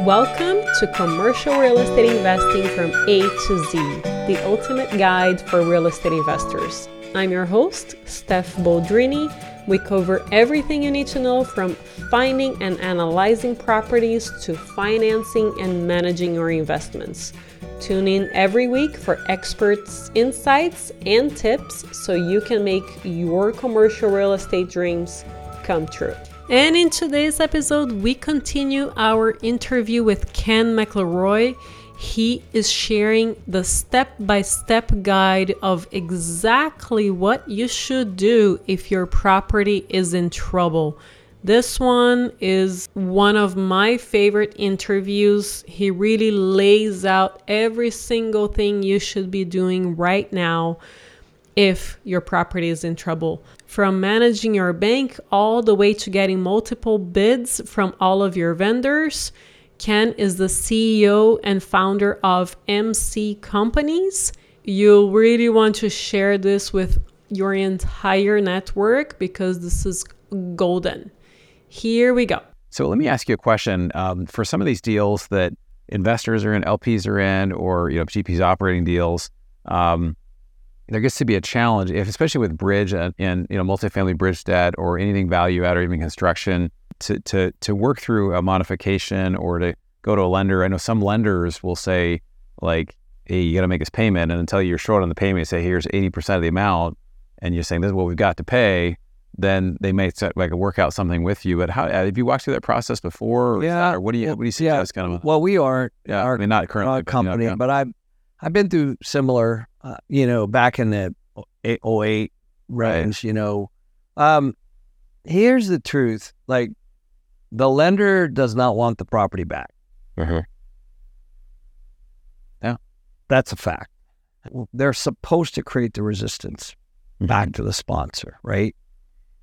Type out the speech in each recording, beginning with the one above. Welcome to Commercial Real Estate Investing from A to Z, the ultimate guide for real estate investors. I'm your host, Steph Boldrini. We cover everything you need to know from finding and analyzing properties to financing and managing your investments. Tune in every week for experts' insights and tips so you can make your commercial real estate dreams come true. And in today's episode, we continue our interview with Ken McElroy. He is sharing the step-by-step guide of exactly what you should do if your property is in trouble. This one is one of my favorite interviews. He really lays out every single thing you should be doing right now if your property is in trouble. From managing your bank all the way to getting multiple bids from all of your vendors. Ken is the CEO and founder of MC Companies. You'll really want to share this with your entire network because this is golden. Here we go. So let me ask you a question. For some of these deals that investors are in, LPs are in, or GPs operating deals, there gets to be a challenge, especially with bridge and multifamily bridge debt or anything value add or even construction, to work through a modification or to go to a lender. I know some lenders will say like, hey, you got to make this payment, and until you're short on the payment, you say here's 80% of the amount, and you're saying this is what we've got to pay. Then they may work out something with you. But how have you walked through that process before? Or yeah. Or what do you suggest? Kind of. Well, we are. I mean, not currently a company, but I've been through similar. Back in the 08 range, right. Here's the truth. The lender does not want the property back. Mm-hmm. Yeah. That's a fact. They're supposed to create the resistance back to the sponsor, right?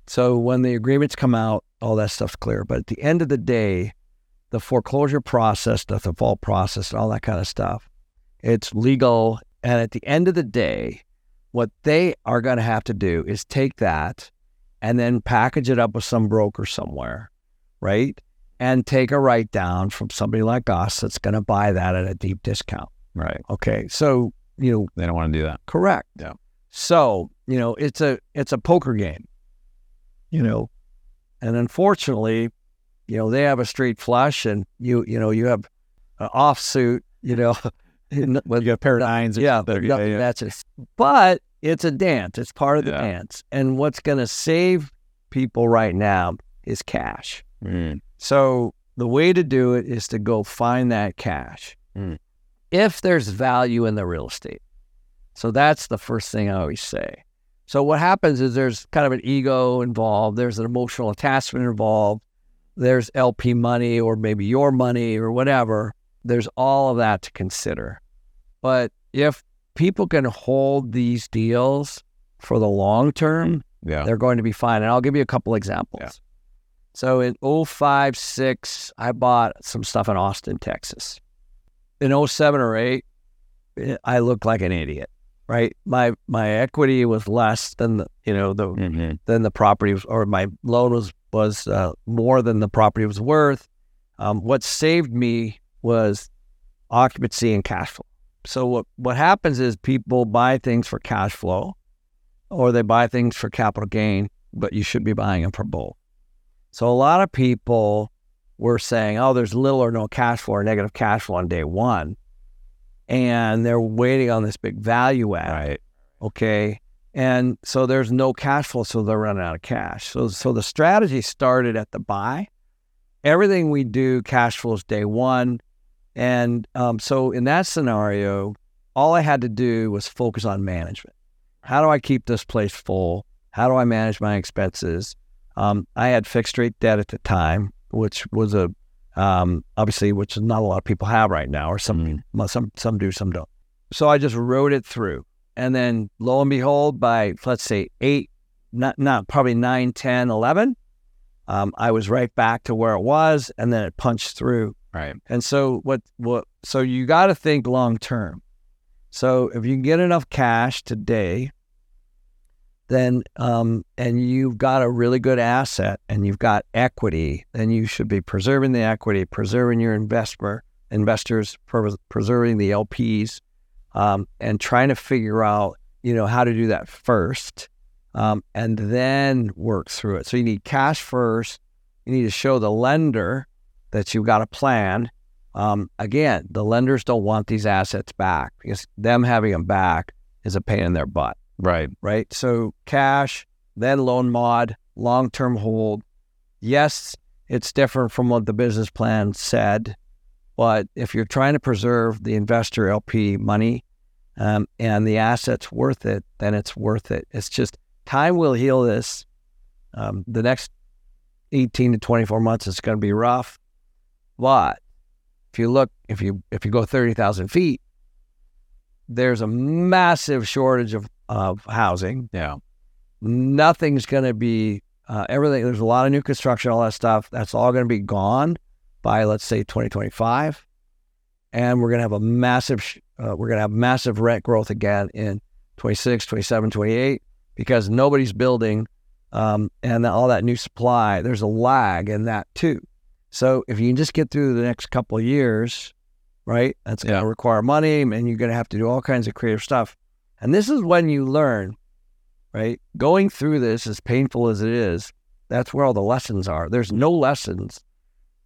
So when the agreements come out, all that stuff's clear. But at the end of the day, the foreclosure process, the default process, and all that kind of stuff, it's legal. And at the end of the day, what they are going to have to do is take that and then package it up with some broker somewhere, right? And take a write down from somebody like us that's going to buy that at a deep discount. Right. Okay. So, they don't want to do that. Correct. Yeah. So, it's a poker game, and unfortunately, they have a straight flush and you have an offsuit, you got paradigms. Yeah. That's it. But it's a dance. It's part of the dance. And what's going to save people right now is cash. Mm. So the way to do it is to go find that cash. Mm. If there's value in the real estate. So that's the first thing I always say. So what happens is there's kind of an ego involved. There's an emotional attachment involved. There's LP money or maybe your money or whatever. There's all of that to consider. But if people can hold these deals for the long term, they're going to be fine. And I'll give you a couple examples. Yeah. So in 05-06, I bought some stuff in Austin, Texas. In 07 or 08, I looked like an idiot, right? My equity was less than the property was, or my loan was more than the property was worth. What saved me was occupancy and cash flow. So what happens is people buy things for cash flow or they buy things for capital gain, but you should be buying them for both. So a lot of people were saying, oh, there's little or no cash flow or negative cash flow on day one. And they're waiting on this big value add. Right. Okay. And so there's no cash flow, so they're running out of cash. So the strategy started at the buy. Everything we do, cash flow is day one. And so in that scenario, all I had to do was focus on management. How do I keep this place full? How do I manage my expenses? I had fixed rate debt at the time, which was which not a lot of people have right now, or some do, some don't. So I just rode it through. And then lo and behold, by let's say 9, 10, 11, I was right back to where it was, and then it punched through. Right. And so so you got to think long term. So if you can get enough cash today then and you've got a really good asset and you've got equity, then you should be preserving the equity, preserving your investors, preserving the LPs, and trying to figure out, how to do that first, and then work through it. So you need cash first. You need to show the lender that you've got a plan. Again, the lenders don't want these assets back because them having them back is a pain in their butt. Right. So cash, then loan mod, long-term hold. Yes, it's different from what the business plan said, but if you're trying to preserve the investor LP money, and the asset's worth it, then it's worth it. It's just time will heal this. The next 18 to 24 months, it's going to be rough. But if you look, if you go 30,000 feet, there's a massive shortage of housing. Yeah. Nothing's going to be, everything. There's a lot of new construction, all that stuff. That's all going to be gone by, let's say, 2025. And we're going to have a massive, massive rent growth again in 26, 27, 28, because nobody's building, and all that new supply. There's a lag in that too. So if you can just get through the next couple of years, right, that's going to require money, and you're going to have to do all kinds of creative stuff. And this is when you learn, right? Going through this, as painful as it is, that's where all the lessons are. There's no lessons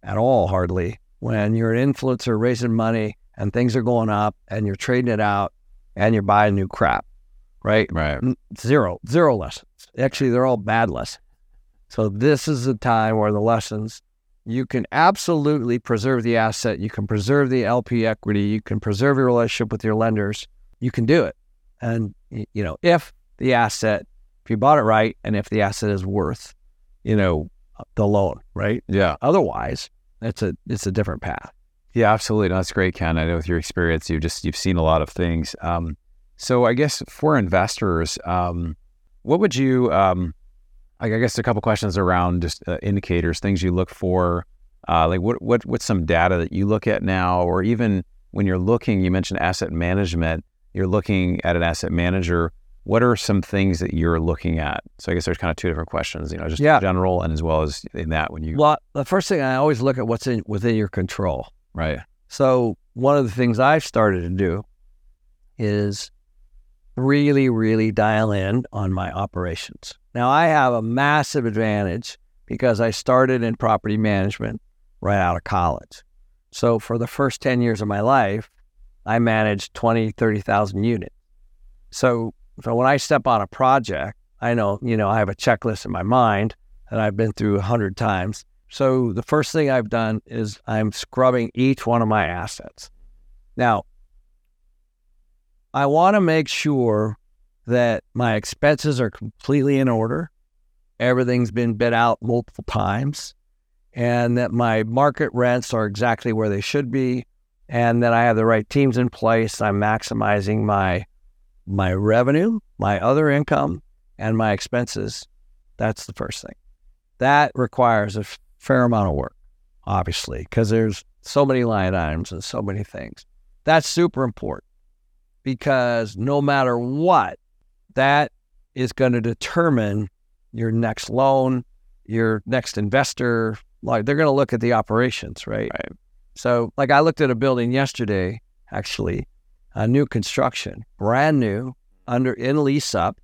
at all, hardly, when you're an influencer raising money and things are going up and you're trading it out and you're buying new crap, right? Right. Zero lessons. Actually, they're all bad lessons. So this is the time where the lessons... You can absolutely preserve the asset. You can preserve the LP equity. You can preserve your relationship with your lenders. You can do it. And, if the asset, if you bought it right, and if the asset is worth, the loan, right? Yeah. Otherwise, it's a different path. Yeah, absolutely. No, that's great, Ken. I know with your experience, you've seen a lot of things. So I guess for investors, what would you, I guess a couple questions around just indicators, things you look for, like what's some data that you look at now, or even when you're looking, you mentioned asset management, you're looking at an asset manager. What are some things that you're looking at? So I guess there's kind of two different questions, just general and as well as in that when you... Well, the first thing I always look at within your control. Right. So one of the things I've started to do is really, really dial in on my operations. Now, I have a massive advantage because I started in property management right out of college. So for the first 10 years of my life, I managed 20,000, 30,000 units. So when I step on a project, I know, I have a checklist in my mind that I've been through 100 times. So the first thing I've done is I'm scrubbing each one of my assets. Now, I want to make sure that my expenses are completely in order, everything's been bid out multiple times, and that my market rents are exactly where they should be, and that I have the right teams in place. I'm maximizing my revenue, my other income, and my expenses. That's the first thing. That requires a fair amount of work, obviously, because there's so many line items and so many things. That's super important, because no matter what, that is going to determine your next loan, your next investor. Like, they're going to look at the operations, right? So, like, I looked at a building yesterday, actually, a new construction, brand new, in lease up.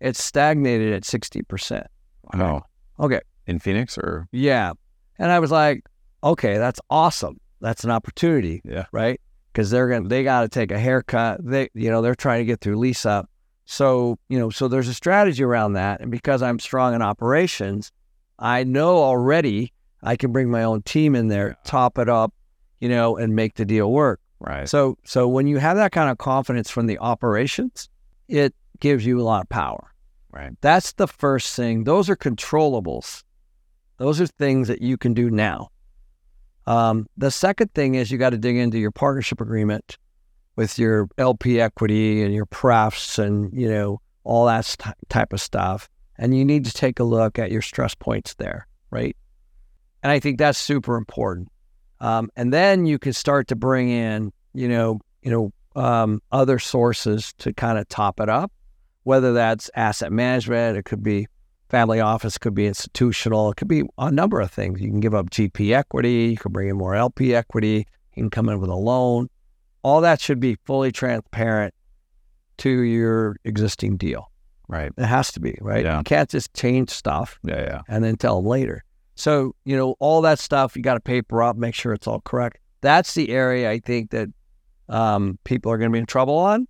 It's stagnated at 60%. Wow. Okay. In Phoenix, or? Yeah. And I was like, okay, that's awesome. That's an opportunity. Yeah. Right. Because they got to take a haircut. They're trying to get through lease up. So, so there's a strategy around that. And because I'm strong in operations, I know already I can bring my own team in there, top it up, and make the deal work. Right. So when you have that kind of confidence from the operations, it gives you a lot of power. Right. That's the first thing. Those are controllables. Those are things that you can do now. The second thing is you got to dig into your partnership agreement with your LP equity and your prefs and, all that type of stuff. And you need to take a look at your stress points there, right? And I think that's super important. And then you can start to bring in, other sources to kind of top it up. whether that's asset management, it could be family office, could be institutional, it could be a number of things. You can give up GP equity, you can bring in more LP equity, you can come in with a loan. All that should be fully transparent to your existing deal. Right. It has to be, right? Yeah. You can't just change stuff and then tell them later. So, you know, all that stuff, you got to paper up, make sure it's all correct. That's the area I think that people are going to be in trouble on,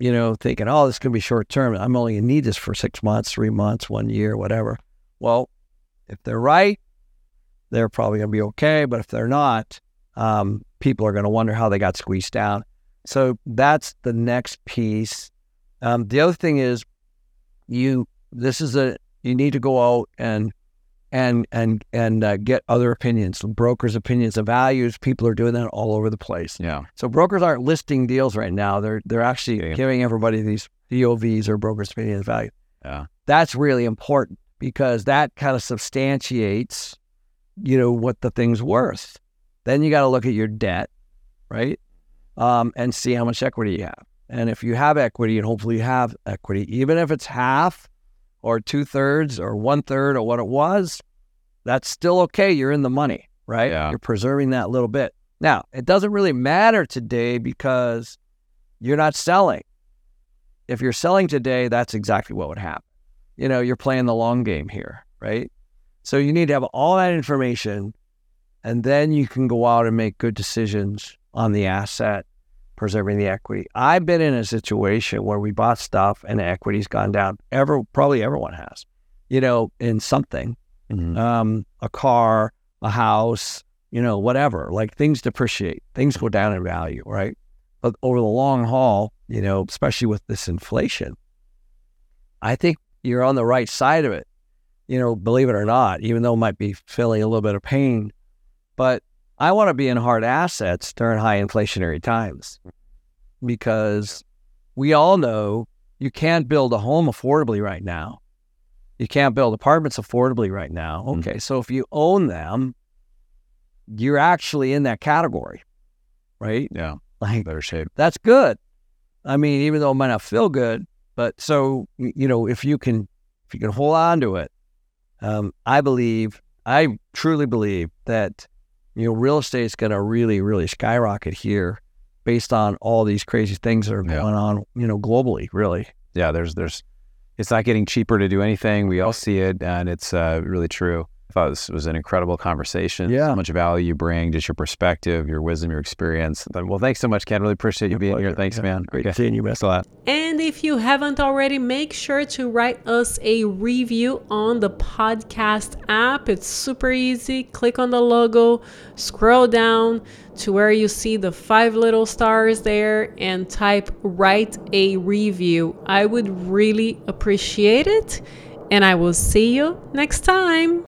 you know, thinking, oh, this can be short term. I'm only going to need this for 6 months, 3 months, 1 year, whatever. Well, if they're right, they're probably going to be okay. But if they're not, people are going to wonder how they got squeezed down. So that's the next piece. The other thing is you need to go out and get other opinions, brokers' opinions of values. People are doing that all over the place. Yeah. So brokers aren't listing deals right now. They're actually giving everybody these EOVs or brokers' opinions of value. Yeah. That's really important because that kind of substantiates, you know, what the thing's worth. Then you got to look at your debt, right? And see how much equity you have. And if you have equity, and hopefully you have equity, even if it's half or 2/3 or 1/3 or what it was, that's still okay. You're in the money, right? Yeah. You're preserving that little bit. Now, it doesn't really matter today because you're not selling. If you're selling today, that's exactly what would happen. You know, you're playing the long game here, right? So you need to have all that information, and then you can go out and make good decisions on the asset, preserving the equity. I've been in a situation where we bought stuff and the equity's gone down. Probably everyone has, you know, in something, a car, a house, you know, whatever. Like things depreciate, things go down in value, right? But over the long haul, you know, especially with this inflation, I think you're on the right side of it. You know, believe it or not, even though it might be feeling a little bit of pain, but I want to be in hard assets during high inflationary times because we all know you can't build a home affordably right now. You can't build apartments affordably right now. Okay, so if you own them, you're actually in that category, right? Yeah, like, better shape. That's good. I mean, even though it might not feel good, but so, you know, if you can hold on to it, I truly believe that, you know, real estate is going to really, really skyrocket here based on all these crazy things that are going on, you know, globally, really. Yeah, there's, it's not getting cheaper to do anything. We all see it, and it's really true. I thought this was an incredible conversation. Yeah. How much value you bring, just your perspective, your wisdom, your experience. Well, thanks so much, Ken. Really appreciate you being here. Thanks, man. Great seeing you. Thanks a lot. And if you haven't already, make sure to write us a review on the podcast app. It's super easy. Click on the logo, scroll down to where you see the 5 little stars there and type "write a review." I would really appreciate it. And I will see you next time.